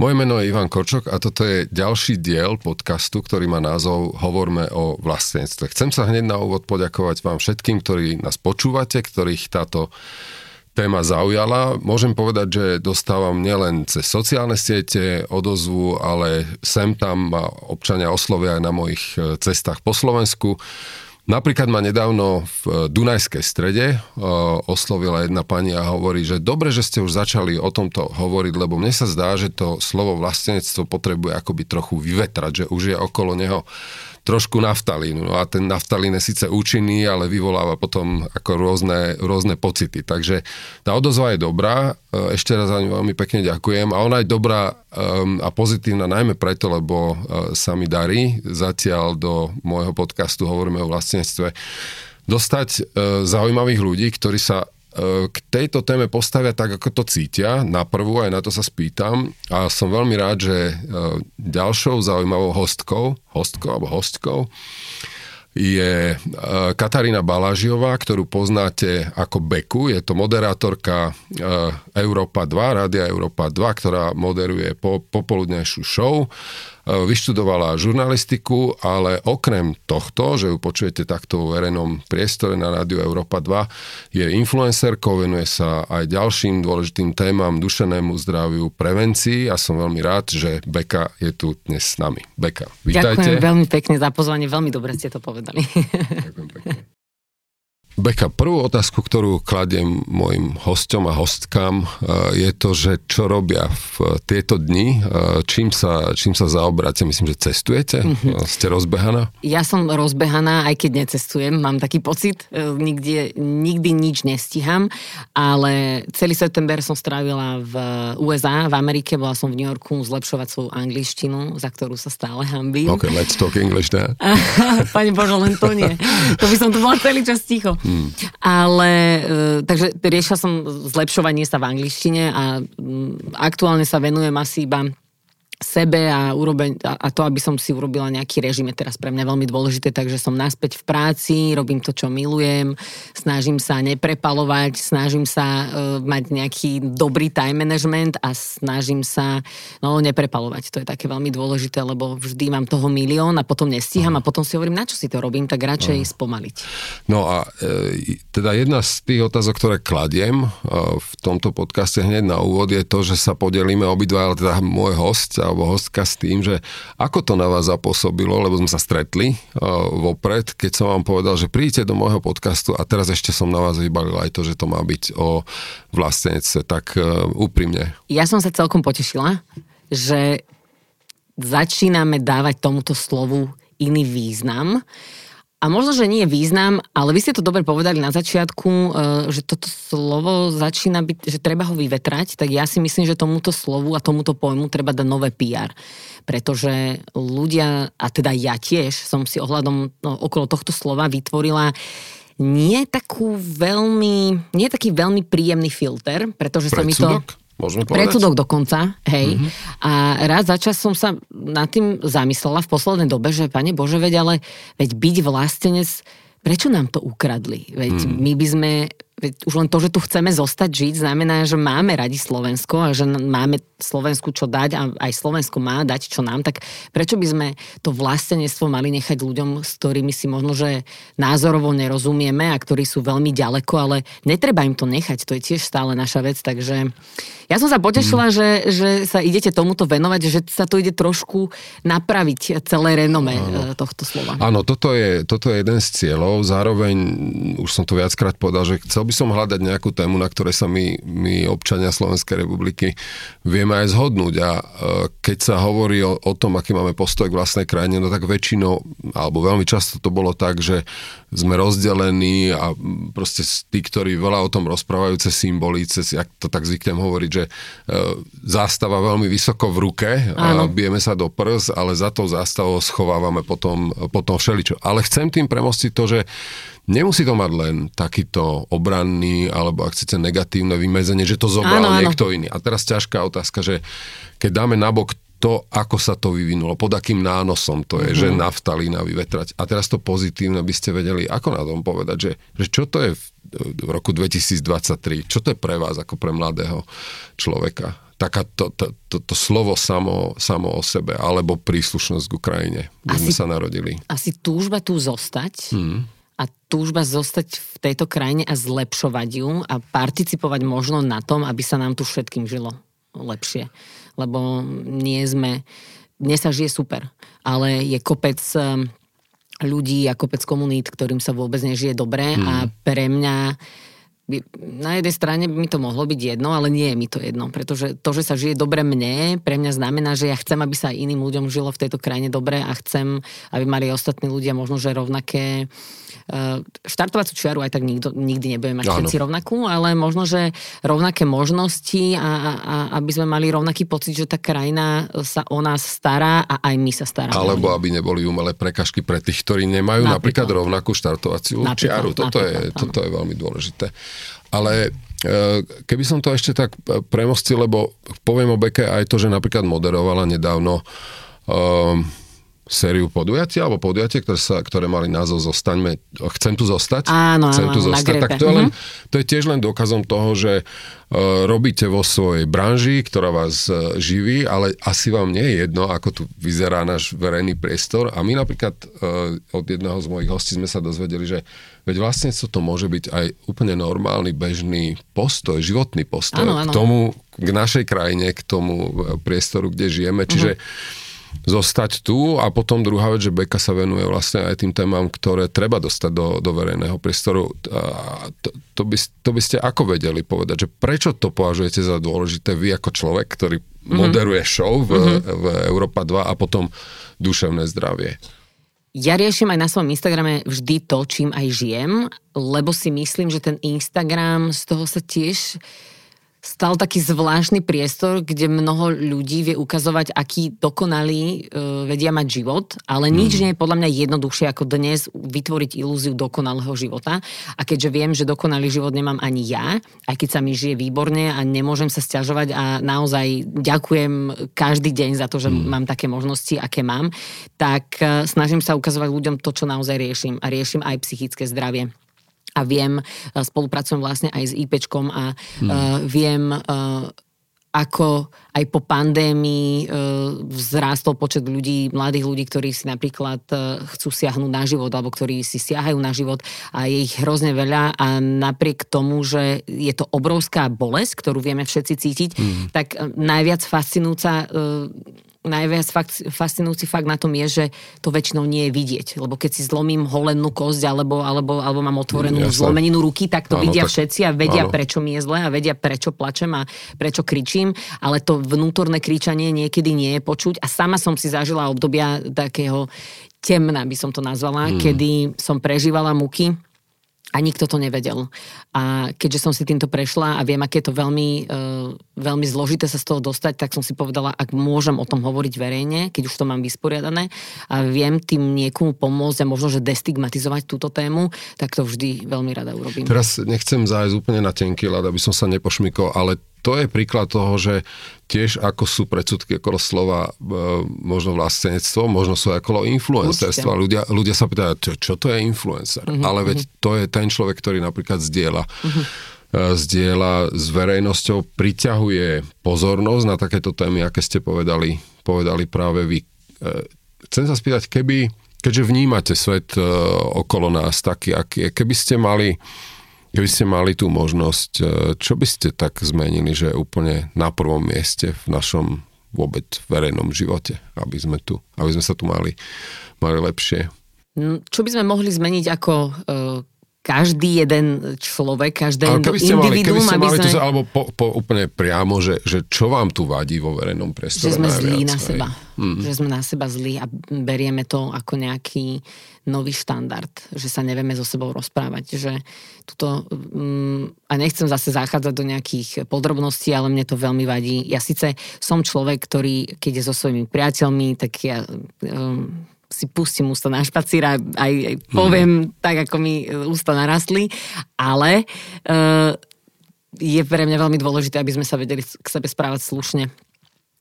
Moje meno je Ivan Korčok a toto je ďalší diel podcastu, ktorý má názov Hovorme o vlastenectve. Chcem sa hneď na úvod poďakovať vám všetkým, ktorí nás počúvate, ktorých táto téma zaujala. Môžem povedať, že dostávam nielen cez sociálne siete odozvu, ale sem tam ma občania oslovia aj na mojich cestách po Slovensku. Napríklad ma nedávno v Dunajskej strede oslovila jedna pani a hovorí, že dobre, že ste už začali o tomto hovoriť, lebo mne sa zdá, že to slovo vlastenectvo potrebuje akoby trochu vyvetrať, že už je okolo neho trošku naftalínu. No a ten naftalín je síce účinný, ale vyvoláva potom ako rôzne pocity. Takže tá odozva je dobrá, ešte raz za ňu veľmi pekne ďakujem a ona je dobrá a pozitívna najmä preto, lebo sa mi darí zatiaľ do môjho podcastu Hovoríme o vlastenectve dostať zaujímavých ľudí, ktorí sa k tejto téme postavia tak, ako to cítia. Naprvu aj na to sa spýtam a som veľmi rád, že ďalšou zaujímavou hostkou je Katarína Balážiová, ktorú poznáte ako Beku. Je to moderátorka Európa 2, Rádia Európa 2, ktorá moderuje popoludnejšiu show. Vyštudovala žurnalistiku, ale okrem tohto, že ju počujete takto vo verejnom priestore na Rádiu Európa 2, je influencerkou, venuje sa aj ďalším dôležitým témam, duševnému zdraviu, prevencii a som veľmi rád, že Beka je tu dnes s nami. Beka, vítajte. Ďakujem veľmi pekne za pozvanie, veľmi dobre ste to povedali. Ďakujem pekne. Beka, prvú otázku, ktorú kladiem mojim hosťom a hostkám, je to, že čo robia v tieto dni, čím sa zaoberáte? Myslím, že cestujete? Ste rozbehaná? Ja som rozbehaná, aj keď necestujem, mám taký pocit, nikdy nič nestíham, ale celý september som strávila v USA, v Amerike, bola som v New Yorku zlepšovať svoju angličtinu, za ktorú sa stále hanbím. Ok, let's talk English now. Pane Bože, len to nie. To by som tu bola celý čas ticho. Ale, takže riešila som zlepšovanie sa v angličtine a aktuálne sa venujem asi iba sebe a to, aby som si urobila nejaký režim, je teraz pre mňa veľmi dôležité, takže som naspäť v práci, robím to, čo milujem, snažím sa neprepalovať, snažím sa mať nejaký dobrý time management a snažím sa neprepalovať. To je také veľmi dôležité, lebo vždy mám toho milión a potom nestíham a potom si hovorím, na čo si to robím, tak radšej spomaliť. No a teda jedna z tých otázok, ktoré kladiem v tomto podcaste hneď na úvod je to, že sa podelíme obidva, ale teda môj host alebo hostka s tým, že ako to na vás zapôsobilo, lebo sme sa stretli vopred, keď som vám povedal, že príďte do môjho podcastu a teraz ešte som na vás vybalil aj to, že to má byť o vlastenectve, tak úprimne. Ja som sa celkom potešila, že začíname dávať tomuto slovu iný význam a možno, že nie je význam, ale vy ste to dobre povedali na začiatku, že toto slovo začína byť, že treba ho vyvetrať, tak ja si myslím, že tomuto slovu a tomuto pojmu treba dať nové PR. Pretože ľudia, a teda ja tiež, som si ohľadom okolo tohto slova vytvorila nie taký veľmi príjemný filter, pretože sa mi to... Môžeme povedať? Predsudok dokonca, hej. Mm-hmm. A raz za čas som sa nad tým zamyslela v poslednej dobe, že Pane Bože, veď byť vlastenec, prečo nám to ukradli? Veď my by sme, už len to, že tu chceme zostať žiť, znamená, že máme radi Slovensko a že máme Slovensku čo dať a aj Slovensko má dať čo nám, tak prečo by sme to vlastenectvo mali nechať ľuďom, s ktorými si možno, že názorovo nerozumieme a ktorí sú veľmi ďaleko, ale netreba im to nechať, to je tiež stále naša vec, takže ja som sa potešila, že sa idete tomuto venovať, že sa to ide trošku napraviť celé renome tohto slova. Áno, toto je jeden z cieľov, zároveň už som to viackrát povedal, že chcel by som hľadať nejakú tému, na ktorej sa my občania Slovenskej republiky vieme aj zhodnúť a keď sa hovorí o tom, aký máme postoj k vlastnej krajine, no tak väčšinou, alebo veľmi často to bolo tak, že sme rozdelení a proste tí, ktorí veľa o tom rozprávajú cez symboly, jak to tak zvyknem hovoriť, že zástava veľmi vysoko v ruke, bijeme sa do prs, ale za tou zástavou schovávame potom všeličo. Ale chcem tým premostiť to, že nemusí to mať len takýto obranný alebo ak chcete negatívne vymedzenie, že to zobral niekto iný. A teraz ťažká otázka, že keď dáme nabok to, ako sa to vyvinulo, pod akým nánosom to je, že naftalína vyvetrať. A teraz to pozitívne by ste vedeli, ako na tom povedať, že čo to je v roku 2023, čo to je pre vás ako pre mladého človeka? taká to slovo samo o sebe, alebo príslušnosť k Ukrajine, kde sme sa narodili. Asi túžba tu zostať a túžba zostať v tejto krajine a zlepšovať ju a participovať možno na tom, aby sa nám tu všetkým žilo lepšie. Lebo mne sa žije super, ale je kopec ľudí a kopec komunít, ktorým sa vôbec nežije dobre a pre mňa na jednej strane by mi to mohlo byť jedno, ale nie je mi to jedno, pretože to, že sa žije dobre mne, pre mňa znamená, že ja chcem, aby sa aj iným ľuďom žilo v tejto krajine dobre a chcem, aby mali ostatní ľudia možno, že rovnaké štartovacú čiaru aj tak nikdy nebudeme mať všetci rovnakú, ale možno, že rovnaké možnosti a aby sme mali rovnaký pocit, že tá krajina sa o nás stará a aj my sa staráme. Alebo aby neboli umelé prekažky pre tých, ktorí nemajú napríklad rovnakú štartovaciu čiaru. Toto je veľmi dôležité. Ale keby som to ešte tak premostil, lebo poviem o Beke aj to, že napríklad moderovala nedávno sériu podujatia, alebo podujatie, ktoré mali názov Zostaňme, Chcem tu zostať. Áno, tak to je tiež len dôkazom toho, že robíte vo svojej branži, ktorá vás živí, ale asi vám nie je jedno, ako tu vyzerá náš verejný priestor. A my napríklad od jedného z mojich hostí sme sa dozvedeli, že veď vlastne to môže byť aj úplne normálny, bežný postoj, životný postoj k tomu, k našej krajine, k tomu priestoru, kde žijeme. Čiže zostať tu a potom druhá vec, že Beka sa venuje vlastne aj tým témam, ktoré treba dostať do verejného priestoru. To by ste ako vedeli povedať, že prečo to považujete za dôležité vy ako človek, ktorý moderuje show v Európa 2 a potom duševné zdravie? Ja riešim aj na svojom Instagrame vždy to, čím aj žijem, lebo si myslím, že ten Instagram z toho sa tiež stal taký zvláštny priestor, kde mnoho ľudí vie ukazovať, aký dokonalý vedia mať život, ale nič nie je podľa mňa jednoduchšie ako dnes vytvoriť ilúziu dokonalého života. A keďže viem, že dokonalý život nemám ani ja, aj keď sa mi žije výborne a nemôžem sa sťažovať a naozaj ďakujem každý deň za to, že mám také možnosti, aké mám, tak snažím sa ukazovať ľuďom to, čo naozaj riešim. A riešim aj psychické zdravie. A viem, spolupracujem vlastne aj s IPčkom a viem, ako aj po pandémii vzrástol počet ľudí, mladých ľudí, ktorí si napríklad chcú siahnuť na život, alebo ktorí si siahajú na život a je ich hrozne veľa a napriek tomu, že je to obrovská bolesť, ktorú vieme všetci cítiť, tak najviac fascinujúci fakt na tom je, že to väčšinou nie je vidieť, lebo keď si zlomím holennú kosť alebo mám otvorenú zlomeninu ruky, tak to vidia všetci a vedia, prečo mi je zle a vedia, prečo plačem a prečo kričím, ale to vnútorné kričanie niekedy nie je počuť a sama som si zažila obdobia takého temna, by som to nazvala, kedy som prežívala múky a nikto to nevedel. A keďže som si týmto prešla a viem, aké je to veľmi zložité sa z toho dostať, tak som si povedala, ak môžem o tom hovoriť verejne, keď už to mám vysporiadané a viem tým niekomu pomôcť a možno, že destigmatizovať túto tému, tak to vždy veľmi rada urobím. Teraz nechcem zájsť úplne na tenký ľad, aby som sa nepošmykol, ale to je príklad toho, že tiež ako sú predsudky okolo slova možno vlastenectvo, možno sú okolo influencerstva. Ľudia sa pýtajú, čo to je influencer? Ale veď to je ten človek, ktorý napríklad zdieľa s verejnosťou, priťahuje pozornosť na takéto témy, aké ste povedali práve vy. Chcem sa spýtať, keďže vnímate svet okolo nás taký, aký je, keby ste mali tú možnosť, čo by ste tak zmenili, že úplne na prvom mieste v našom vôbec verejnom živote, aby sme sa tu mali lepšie? Čo by sme mohli zmeniť ako každý jeden človek, každé individuum, aby sme... Alebo úplne priamo, že čo vám tu vadí vo verejnom priestore? Že sme zlí na seba. Že sme na seba zlí a berieme to ako nejaký nový štandard, že sa nevieme so sebou rozprávať, že tuto, a nechcem zase zachádzať do nejakých podrobností, ale mne to veľmi vadí. Ja síce som človek, ktorý, keď je so svojimi priateľmi, tak ja si pustím ústa na špacír a aj poviem tak, ako mi ústa narastli, ale je pre mňa veľmi dôležité, aby sme sa vedeli k sebe správať slušne.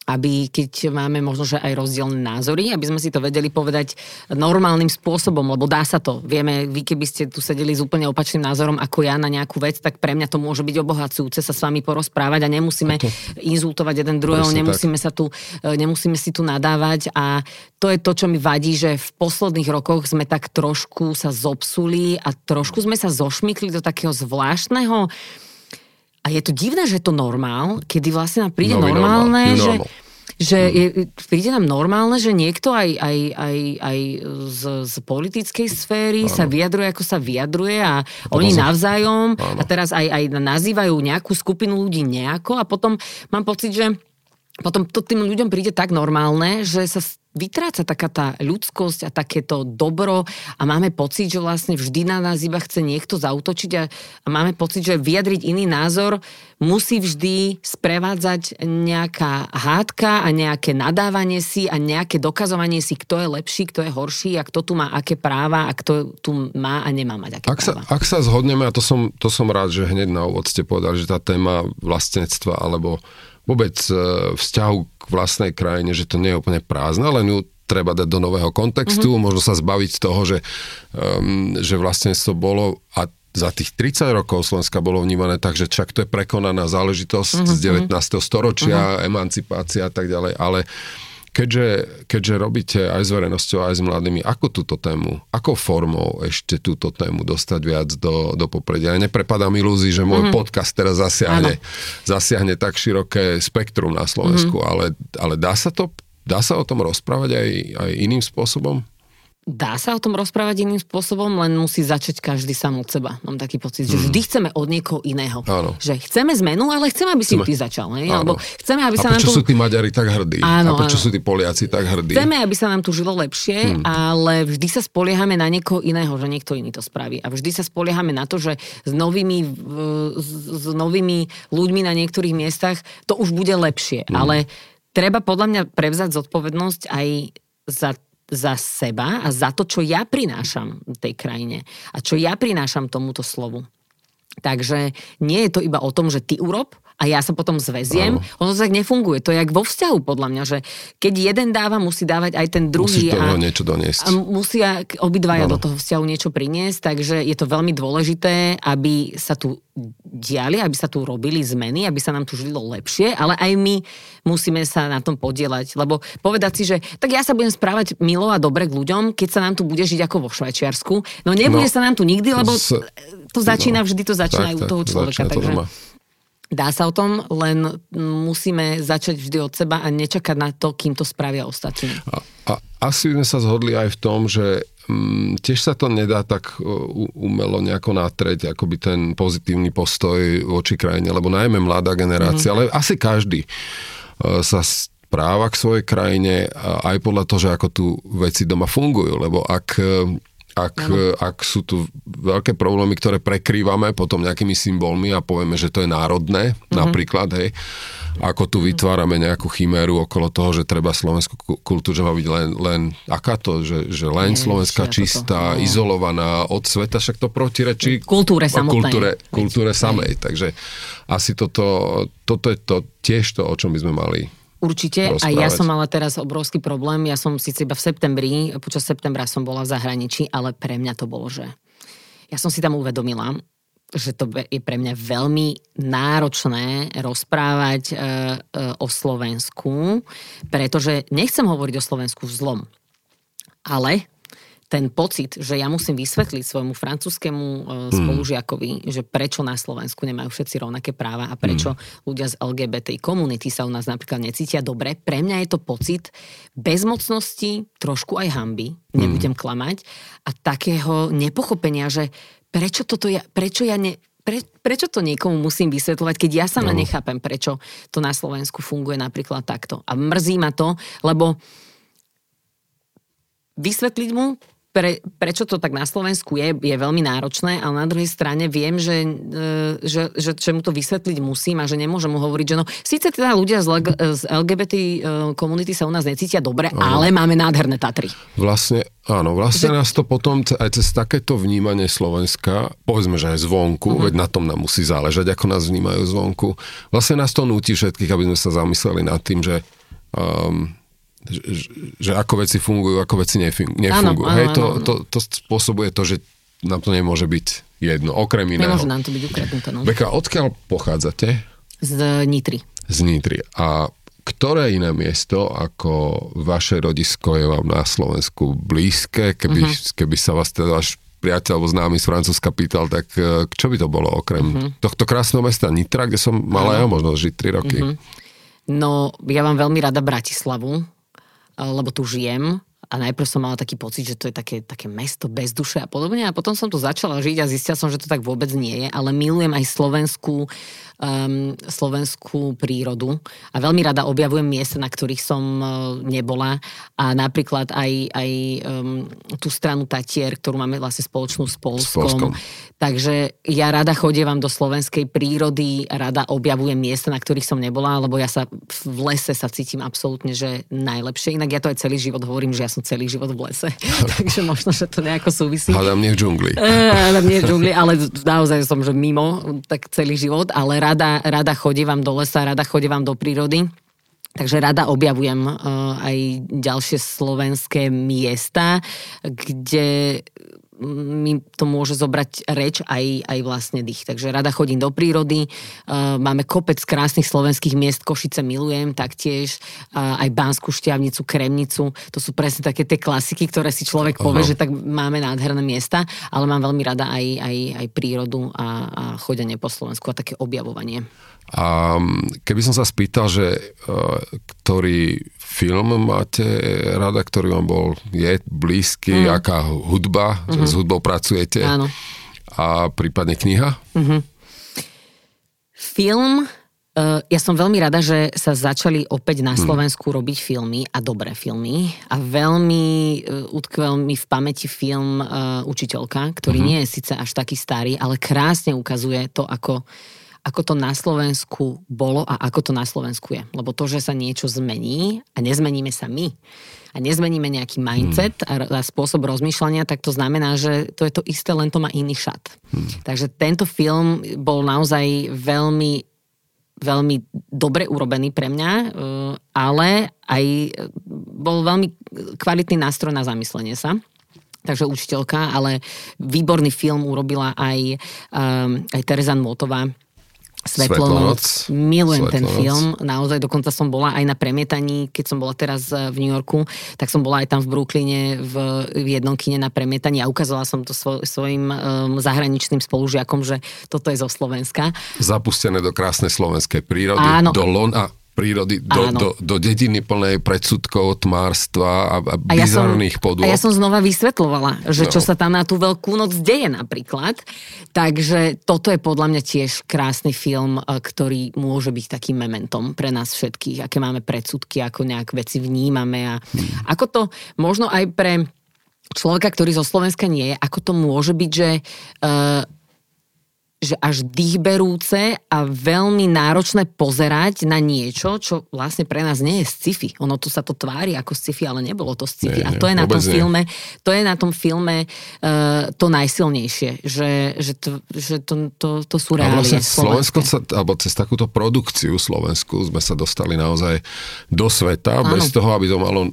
aby keď máme možno, že aj rozdielne názory, aby sme si to vedeli povedať normálnym spôsobom, lebo dá sa to. Vieme, vy keby ste tu sedeli s úplne opačným názorom ako ja na nejakú vec, tak pre mňa to môže byť obohacujúce sa s vami porozprávať a nemusíme inzultovať jeden druhého, nemusíme si tu nadávať a to je to, čo mi vadí, že v posledných rokoch sme tak trošku sa zopsuli a trošku sme sa zošmykli do takého zvláštneho. A je to divné, že je to normál, kedy vlastne nám príde normálne, príde nám normálne, že niekto aj z politickej sféry sa vyjadruje, ako sa vyjadruje a oni navzájom a teraz aj nazývajú nejakú skupinu ľudí nejako a potom mám pocit, že potom to tým ľuďom príde tak normálne, že sa vytráca taká tá ľudskosť a takéto dobro a máme pocit, že vlastne vždy na nás iba chce niekto zaútočiť a máme pocit, že vyjadriť iný názor musí vždy sprevádzať nejaká hádka a nejaké nadávanie si a nejaké dokazovanie si, kto je lepší, kto je horší a kto tu má aké práva a kto tu má a nemá mať aké práva. Ak sa zhodneme, a to som rád, že hneď na úvod ste povedali, že tá téma vlastníctva alebo vôbec vzťahu k vlastnej krajine, že to nie je úplne prázdna, len ju treba dať do nového kontextu, možno sa zbaviť toho, že vlastne to bolo a za tých 30 rokov Slovenska bolo vnímané tak, že však to je prekonaná záležitosť z 19. storočia, emancipácia a tak ďalej, ale keďže robíte aj s verejnosťou, aj s mladými, ako túto tému, ako formou ešte túto tému dostať viac do popredia? Ja neprepadám ilúzii, že môj podcast teraz zasiahne tak široké spektrum na Slovensku, ale dá sa o tom rozprávať aj iným spôsobom? Dá sa o tom rozprávať iným spôsobom, len musí začať každý sám od seba. Mám taký pocit, že vždy chceme od niekoho iného. Áno. Že chceme zmenu, ale chceme, aby si ty začal. Alebo chceme, aby sa nám tu... sú tí Maďari tak hrdí? Áno, a prečo sú tí Poliaci tak hrdí? Chceme, aby sa nám tu žilo lepšie, ale vždy sa spoliehame na niekoho iného, že niekto iný to spraví. A vždy sa spoliehame na to, že s novými ľuďmi na niektorých miestach to už bude lepšie. Ale treba podľa mňa prevzať zodpovednosť aj za seba a za to, čo ja prinášam tej krajine a čo ja prinášam tomuto slovu. Takže nie je to iba o tom, že ty urob a ja sa potom zväziem. Ono to tak nefunguje. To je jak vo vzťahu, podľa mňa, že keď jeden dáva, musí dávať aj ten druhý. Musí toho niečo doniesť. A musia obidvaja do toho vzťahu niečo priniesť, takže je to veľmi dôležité, aby sa tu diali, aby sa tu robili zmeny, aby sa nám tu žilo lepšie, ale aj my musíme sa na tom podieľať, lebo povedať si, že tak ja sa budem správať milo a dobre k ľuďom, keď sa nám tu bude žiť ako vo Švajčiarsku. No nebude sa nám tu nikdy, lebo to začína u toho človeka. Takže dá sa o tom, len musíme začať vždy od seba a nečakať na to, kým to spravia ostatní. A asi sme sa zhodli aj v tom, že tiež sa to nedá tak umelo nejako natrieť, akoby ten pozitívny postoj voči krajine, lebo najmä mladá generácia, ale asi každý sa správa k svojej krajine aj podľa toho, že ako tu veci doma fungujú, lebo ak sú tu veľké problémy, ktoré prekrývame potom nejakými symbolmi a povieme, že to je národné, napríklad, hej, ako tu vytvárame nejakú chiméru okolo toho, že treba slovenskú kultúru baviť len aká to, že len slovenská čistá, izolovaná od sveta, však to protirečí kultúre samotnej. Kultúre samej, takže asi toto je to tiež to, o čom by sme mali určite, a ja som mala teraz obrovský problém, ja som síce iba počas septembra som bola v zahraničí, ale pre mňa to bolo, že ja som si tam uvedomila, že to je pre mňa veľmi náročné rozprávať o Slovensku, pretože nechcem hovoriť o Slovensku v zlom, ale ten pocit, že ja musím vysvetliť svojmu francúzskému spolužiakovi, že prečo na Slovensku nemajú všetci rovnaké práva a prečo ľudia z LGBTI komunity sa u nás napríklad necítia dobre. Pre mňa je to pocit bezmocnosti, trošku aj hanby, nebudem klamať, a takého nepochopenia, že prečo to niekomu musím vysvetľovať, keď ja sama nechápem, prečo to na Slovensku funguje napríklad takto. A mrzí ma to, lebo vysvetliť mu, prečo to tak na Slovensku je veľmi náročné, ale na druhej strane viem, že mu to vysvetliť musím a že nemôžem mu hovoriť, že no, síce teda ľudia z LGBT komunity sa u nás necítia dobre, ale máme nádherné Tatry. Vlastne nás to potom aj cez takéto vnímanie Slovenska, povedzme, že aj zvonku, veď na tom nám musí záležať, ako nás vnímajú zvonku, vlastne nás to núti všetkých, aby sme sa zamysleli nad tým, že že ako veci fungujú, ako veci nefungujú. Áno, hej, áno. To spôsobuje to, že nám to nemôže byť jedno, okrem iného. Nemôže nám to byť ukradnuté. No. Beka, odkiaľ pochádzate? Z Nitry. Z Nitry. A ktoré iné miesto ako vaše rodisko je vám na Slovensku blízke? Keby sa vás teda až priateľ alebo známy z Francúzska pýtal, tak čo by to bolo okrem tohto krásneho mesta Nitra, kde som mala možnosť žiť 3 roky? No, ja mám veľmi rada Bratislavu, lebo tu žijem a najprv som mala taký pocit, že to je také mesto bez duše a podobne a potom som tu začala žiť a zistila som, že to tak vôbec nie je, ale milujem aj slovenskú prírodu a veľmi rada objavujem miesta, na ktorých som nebola a napríklad aj tú stranu Tatier, ktorú máme vlastne spoločnú s Poľskom. Takže ja rada chodievam do slovenskej prírody, rada objavujem miesta, na ktorých som nebola, lebo ja sa v lese cítim absolútne, že najlepšie. Inak ja to aj celý život hovorím, že ja som celý život v lese. Takže možno, že to nejako súvisí. Hádam nie v džungli. Hádam nie v džungli, ale naozaj som, že mimo, tak celý život. Ale rada chodievam do lesa, rada chodievam do prírody. Takže rada objavujem aj ďalšie slovenské miesta, kde mi to môže zobrať reč aj vlastne dých. Takže rada chodím do prírody. Máme kopec krásnych slovenských miest. Košice milujem taktiež. Aj Banskú Štiavnicu, Kremnicu. To sú presne také tie klasiky, ktoré si človek povie, že tak máme nádherné miesta, ale mám veľmi rada aj prírodu a chodenie po Slovensku a také objavovanie. A keby som sa spýtal, že ktorý film máte rada, ktorý vám je blízky, aká hudba, s hudbou pracujete. Áno. A prípadne kniha? Film, ja som veľmi rada, že sa začali opäť na Slovensku robiť filmy a dobré filmy a veľmi utkvel mi v pamäti film Učiteľka, ktorý nie je síce až taký starý, ale krásne ukazuje to, ako to na Slovensku bolo a ako to na Slovensku je. Lebo to, že sa niečo zmení a nezmeníme sa my a nezmeníme nejaký mindset a spôsob rozmýšľania, tak to znamená, že to je to isté, len to má iný šat. Takže tento film bol naozaj veľmi, veľmi dobre urobený pre mňa, ale aj bol veľmi kvalitný nástroj na zamyslenie sa. Takže Učiteľka, ale výborný film urobila aj Tereza Motová, Svetlonoc. Milujem Svetlonoc. Ten film. Naozaj, dokonca som bola aj na premietaní, keď som bola teraz v New Yorku, tak som bola aj tam v Brooklyne v jednom kine na premietaní a ukázala som to svojim zahraničným spolužiakom, že toto je zo Slovenska. Zapustené do krásnej slovenskej prírody, áno. Do lona prírody, do dediny plnej predsudkov, tmárstva a bizarných podôb. A ja som znova vysvetľovala, že čo sa tam na tú Veľkú noc deje napríklad. Takže toto je podľa mňa tiež krásny film, ktorý môže byť takým mementom pre nás všetkých. Aké máme predsudky, ako nejak veci vnímame a ako to možno aj pre človeka, ktorý zo Slovenska nie je, ako to môže byť, že až dýchberúce a veľmi náročné pozerať na niečo, čo vlastne pre nás nie je sci-fi. Ono tu sa to tvári ako sci-fi, ale nebolo to sci-fi. Nie, a to je na tom filme, to najsilnejšie, že to sú reálie. A vlastne Slovensko alebo cez takúto produkciu Slovensku sme sa dostali naozaj do sveta, áno. Bez toho, aby to malo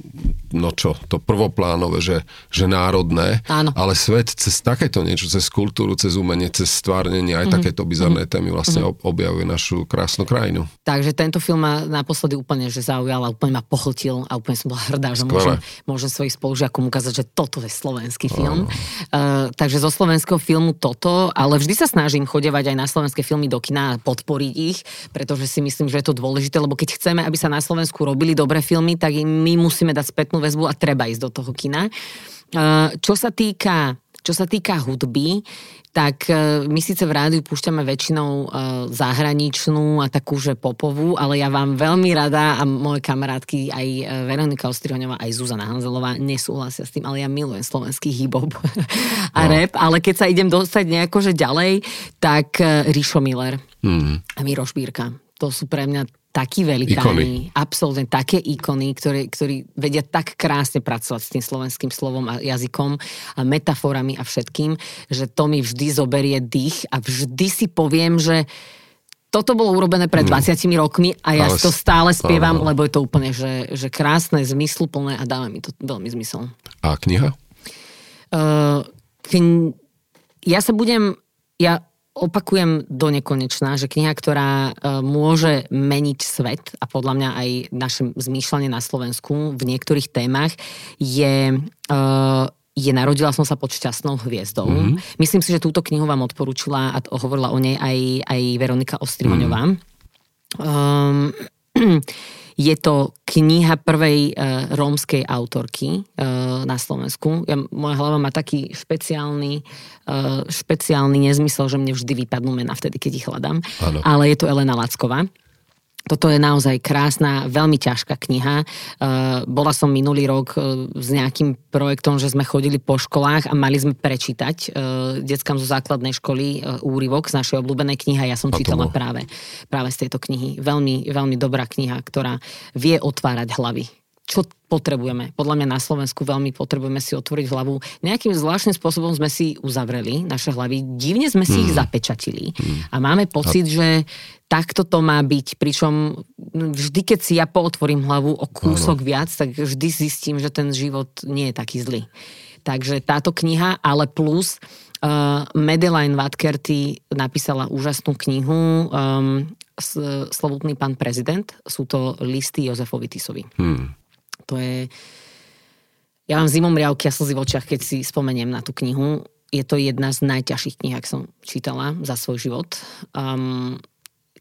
to prvoplánové, že národné, áno. Ale svet cez takéto niečo, cez kultúru, cez umenie, cez stvárnenie, aj takéto bizarné témy vlastne objavuje našu krásnu krajinu. Takže tento film ma naposledy úplne zaujal a úplne ma pohltil a úplne som bola hrdá, že môžem svojich spolužiakom ukázať, že toto je slovenský film. Takže zo slovenského filmu toto, ale vždy sa snažím chodievať aj na slovenské filmy do kina a podporiť ich, pretože si myslím, že je to dôležité, lebo keď chceme, aby sa na Slovensku robili dobré filmy, tak my musíme dať spätnú väzbu a treba ísť do toho kina. Čo sa týka hudby, tak my síce v rádiu púšťame väčšinou zahraničnú a takúže popovú, ale ja vám veľmi rada a moje kamarátky aj Veronika Ostrihoňová, aj Zuzana Hanzelová nesúhlasia s tým, ale ja milujem slovenský hip-hop a rap, ale keď sa idem dostať nejako, že ďalej, tak Ríšo Miller a Miro Žbirka. To sú pre mňa takí velikáni, absolútne také ikony, ktorí vedia tak krásne pracovať s tým slovenským slovom a jazykom a metaforami a všetkým, že to mi vždy zoberie dých a vždy si poviem, že toto bolo urobené pred 20 rokmi a ja to stále spievam, lebo je to úplne že krásne, zmysluplné a dáva mi to veľmi zmysel. A kniha? Ja opakujem do nekonečná, že kniha, ktorá môže meniť svet a podľa mňa aj naše zmýšľanie na Slovensku v niektorých témach je Narodila som sa pod šťastnou hviezdou. Mm-hmm. Myslím si, že túto knihu vám odporúčila a hovorila o nej aj Veronika Ostrihoňová. Je to kniha prvej rómskej autorky na Slovensku. Moja hlava má taký špeciálny nezmysel, že mne vždy vypadnú mená vtedy, keď ich hľadám. Ano. Ale je to Elena Lacková. Toto je naozaj krásna, veľmi ťažká kniha. Bola som minulý rok s nejakým projektom, že sme chodili po školách a mali sme prečítať deckám zo základnej školy úryvok z našej obľúbenej knihy. Ja som čítala práve z tejto knihy. Veľmi, veľmi dobrá kniha, ktorá vie otvárať hlavy. Čo potrebujeme? Podľa mňa na Slovensku veľmi potrebujeme si otvoriť hlavu. Nejakým zvláštnym spôsobom sme si uzavreli naše hlavy. Divne sme si ich zapečatili. A máme pocit, že takto to má byť. Pričom vždy, keď si ja pootvorím hlavu o kúsok viac, tak vždy zistím, že ten život nie je taký zlý. Takže táto kniha, ale plus Madeleine Watkerti napísala úžasnú knihu Slobodný pán prezident. Sú to listy Jozefovi Tisovi. To je... Ja mám zimom riavky a slzy v očiach, keď si spomeniem na tú knihu. Je to jedna z najťažších kníh, ak som čítala za svoj život.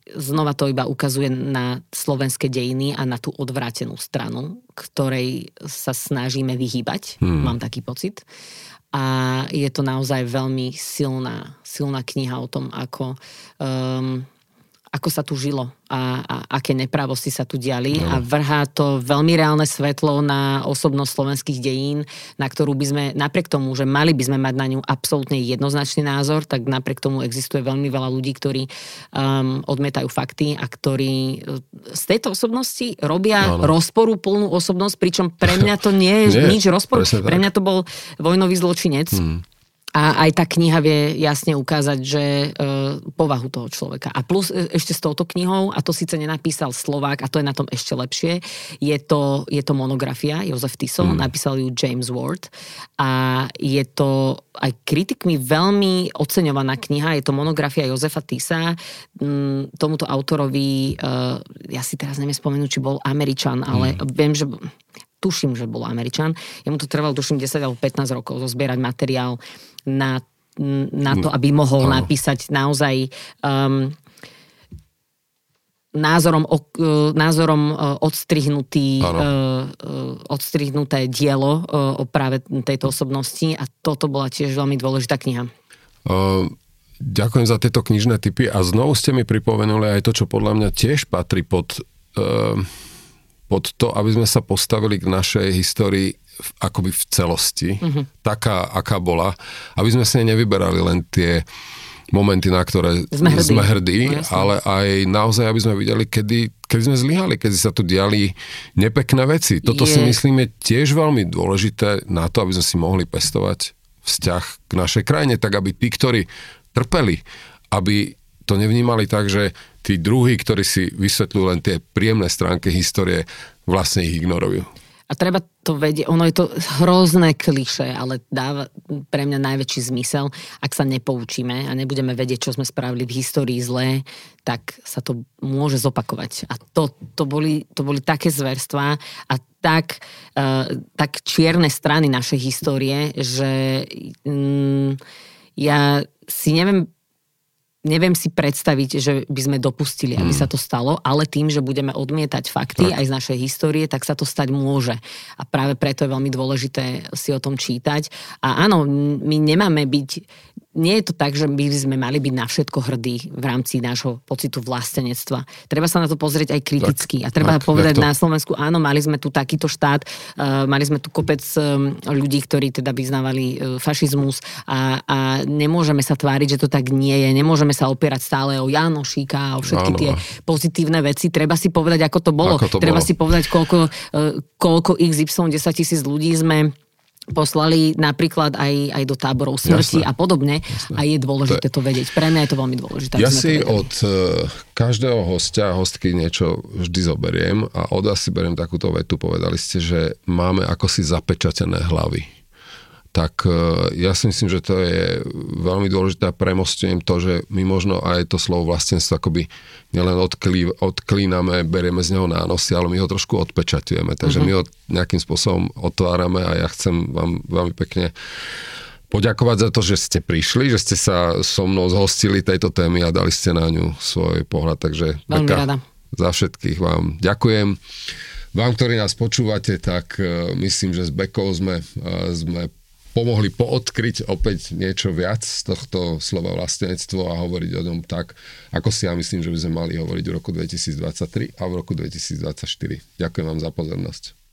Znova to iba ukazuje na slovenské dejiny a na tú odvrátenú stranu, ktorej sa snažíme vyhýbať. Mám taký pocit. A je to naozaj veľmi silná kniha o tom, ako sa tu žilo a aké nepravosti sa tu diali a vrhá to veľmi reálne svetlo na osobnosť slovenských dejín, na ktorú by sme, napriek tomu, že mali by sme mať na ňu absolútne jednoznačný názor, tak napriek tomu existuje veľmi veľa ľudí, ktorí odmietajú fakty a ktorí z tejto osobnosti robia rozporuplnú osobnosť, pričom pre mňa to nie je nič rozporu. Pre mňa to bol vojnový zločinec. A aj tá kniha vie jasne ukázať, že povahu toho človeka. A plus ešte s touto knihou, a to síce nenapísal Slovák, a to je na tom ešte lepšie, je to monografia, Jozef Tiso, napísal ju James Ward. A je to aj kritikmi veľmi oceňovaná kniha, je to monografia Jozefa Tisa. Tomuto autorovi, ja si teraz neviem spomenúť, či bol Američan, ale viem, že... Tuším, že bol Američan. Jemu to trvalo, tuším, 10 alebo 15 rokov zozbierať materiál na to, aby mohol napísať naozaj názorom odstrihnuté dielo o práve tejto osobnosti a toto bola tiež veľmi dôležitá kniha. Ďakujem za tieto knižné tipy a znovu ste mi pripomenuli aj to, čo podľa mňa tiež patrí pod to, aby sme sa postavili k našej histórii akoby v celosti, taká, aká bola, aby sme si nevyberali len tie momenty, na ktoré sme hrdí, ale aj naozaj, aby sme videli, kedy sme zlyhali, kedy sa tu diali nepekné veci. Toto si myslím je tiež veľmi dôležité na to, aby sme si mohli pestovať vzťah k našej krajine, tak aby tí, ktorí trpeli, aby to nevnímali tak, že tí druhí, ktorí si vysvetľujú len tie príjemné stránky histórie, vlastne ich ignorujú. A treba to vedieť, ono je to hrozné klišé, ale dáva pre mňa najväčší zmysel, ak sa nepoučíme a nebudeme vedieť, čo sme spravili v histórii zlé, tak sa to môže zopakovať. A to boli také zverstvá a tak čierne strany našej histórie, že ja si neviem si predstaviť, že by sme dopustili, aby sa to stalo, ale tým, že budeme odmietať fakty aj z našej histórie, tak sa to stať môže. A práve preto je veľmi dôležité si o tom čítať. A áno, my nemáme byť... Nie je to tak, že by sme mali byť na všetko hrdí v rámci nášho pocitu vlastenectva. Treba sa na to pozrieť aj kriticky. A treba povedať na Slovensku, áno, mali sme tu takýto štát, mali sme tu kopec ľudí, ktorí teda vyznávali fašizmus a nemôžeme sa tváriť, že to tak nie je. Nemôžeme sa opierať stále o Janošíka a o všetky tie pozitívne veci. Treba si povedať, ako to bolo. Treba si povedať, koľko XY 10 000 ľudí sme poslali napríklad aj do táborov smrti a podobne. Jasné. A je dôležité to vedieť. Pre mňa je to veľmi dôležité. Ja si od každého hostia a hostky niečo vždy zoberiem a od vás si beriem takúto vetu. Povedali ste, že máme akosi zapečatené hlavy. Tak ja si myslím, že to je veľmi dôležité a premostujem to, že my možno aj to slovo vlastenstvo akoby nielen odklíname, berieme z neho nánosy, ale my ho trošku odpečatujeme. Takže my ho nejakým spôsobom otvárame a ja chcem vám veľmi pekne poďakovať za to, že ste prišli, že ste sa so mnou zhostili tejto témy a dali ste na ňu svoj pohľad. Takže veľmi rada. Za všetkých vám ďakujem. Vám, ktorí nás počúvate, tak myslím, že s Bekou sme pomohli poodkryť opäť niečo viac z tohto slova vlastenectvo a hovoriť o ňom tak, ako si ja myslím, že by sme mali hovoriť v roku 2023 a v roku 2024. Ďakujem vám za pozornosť.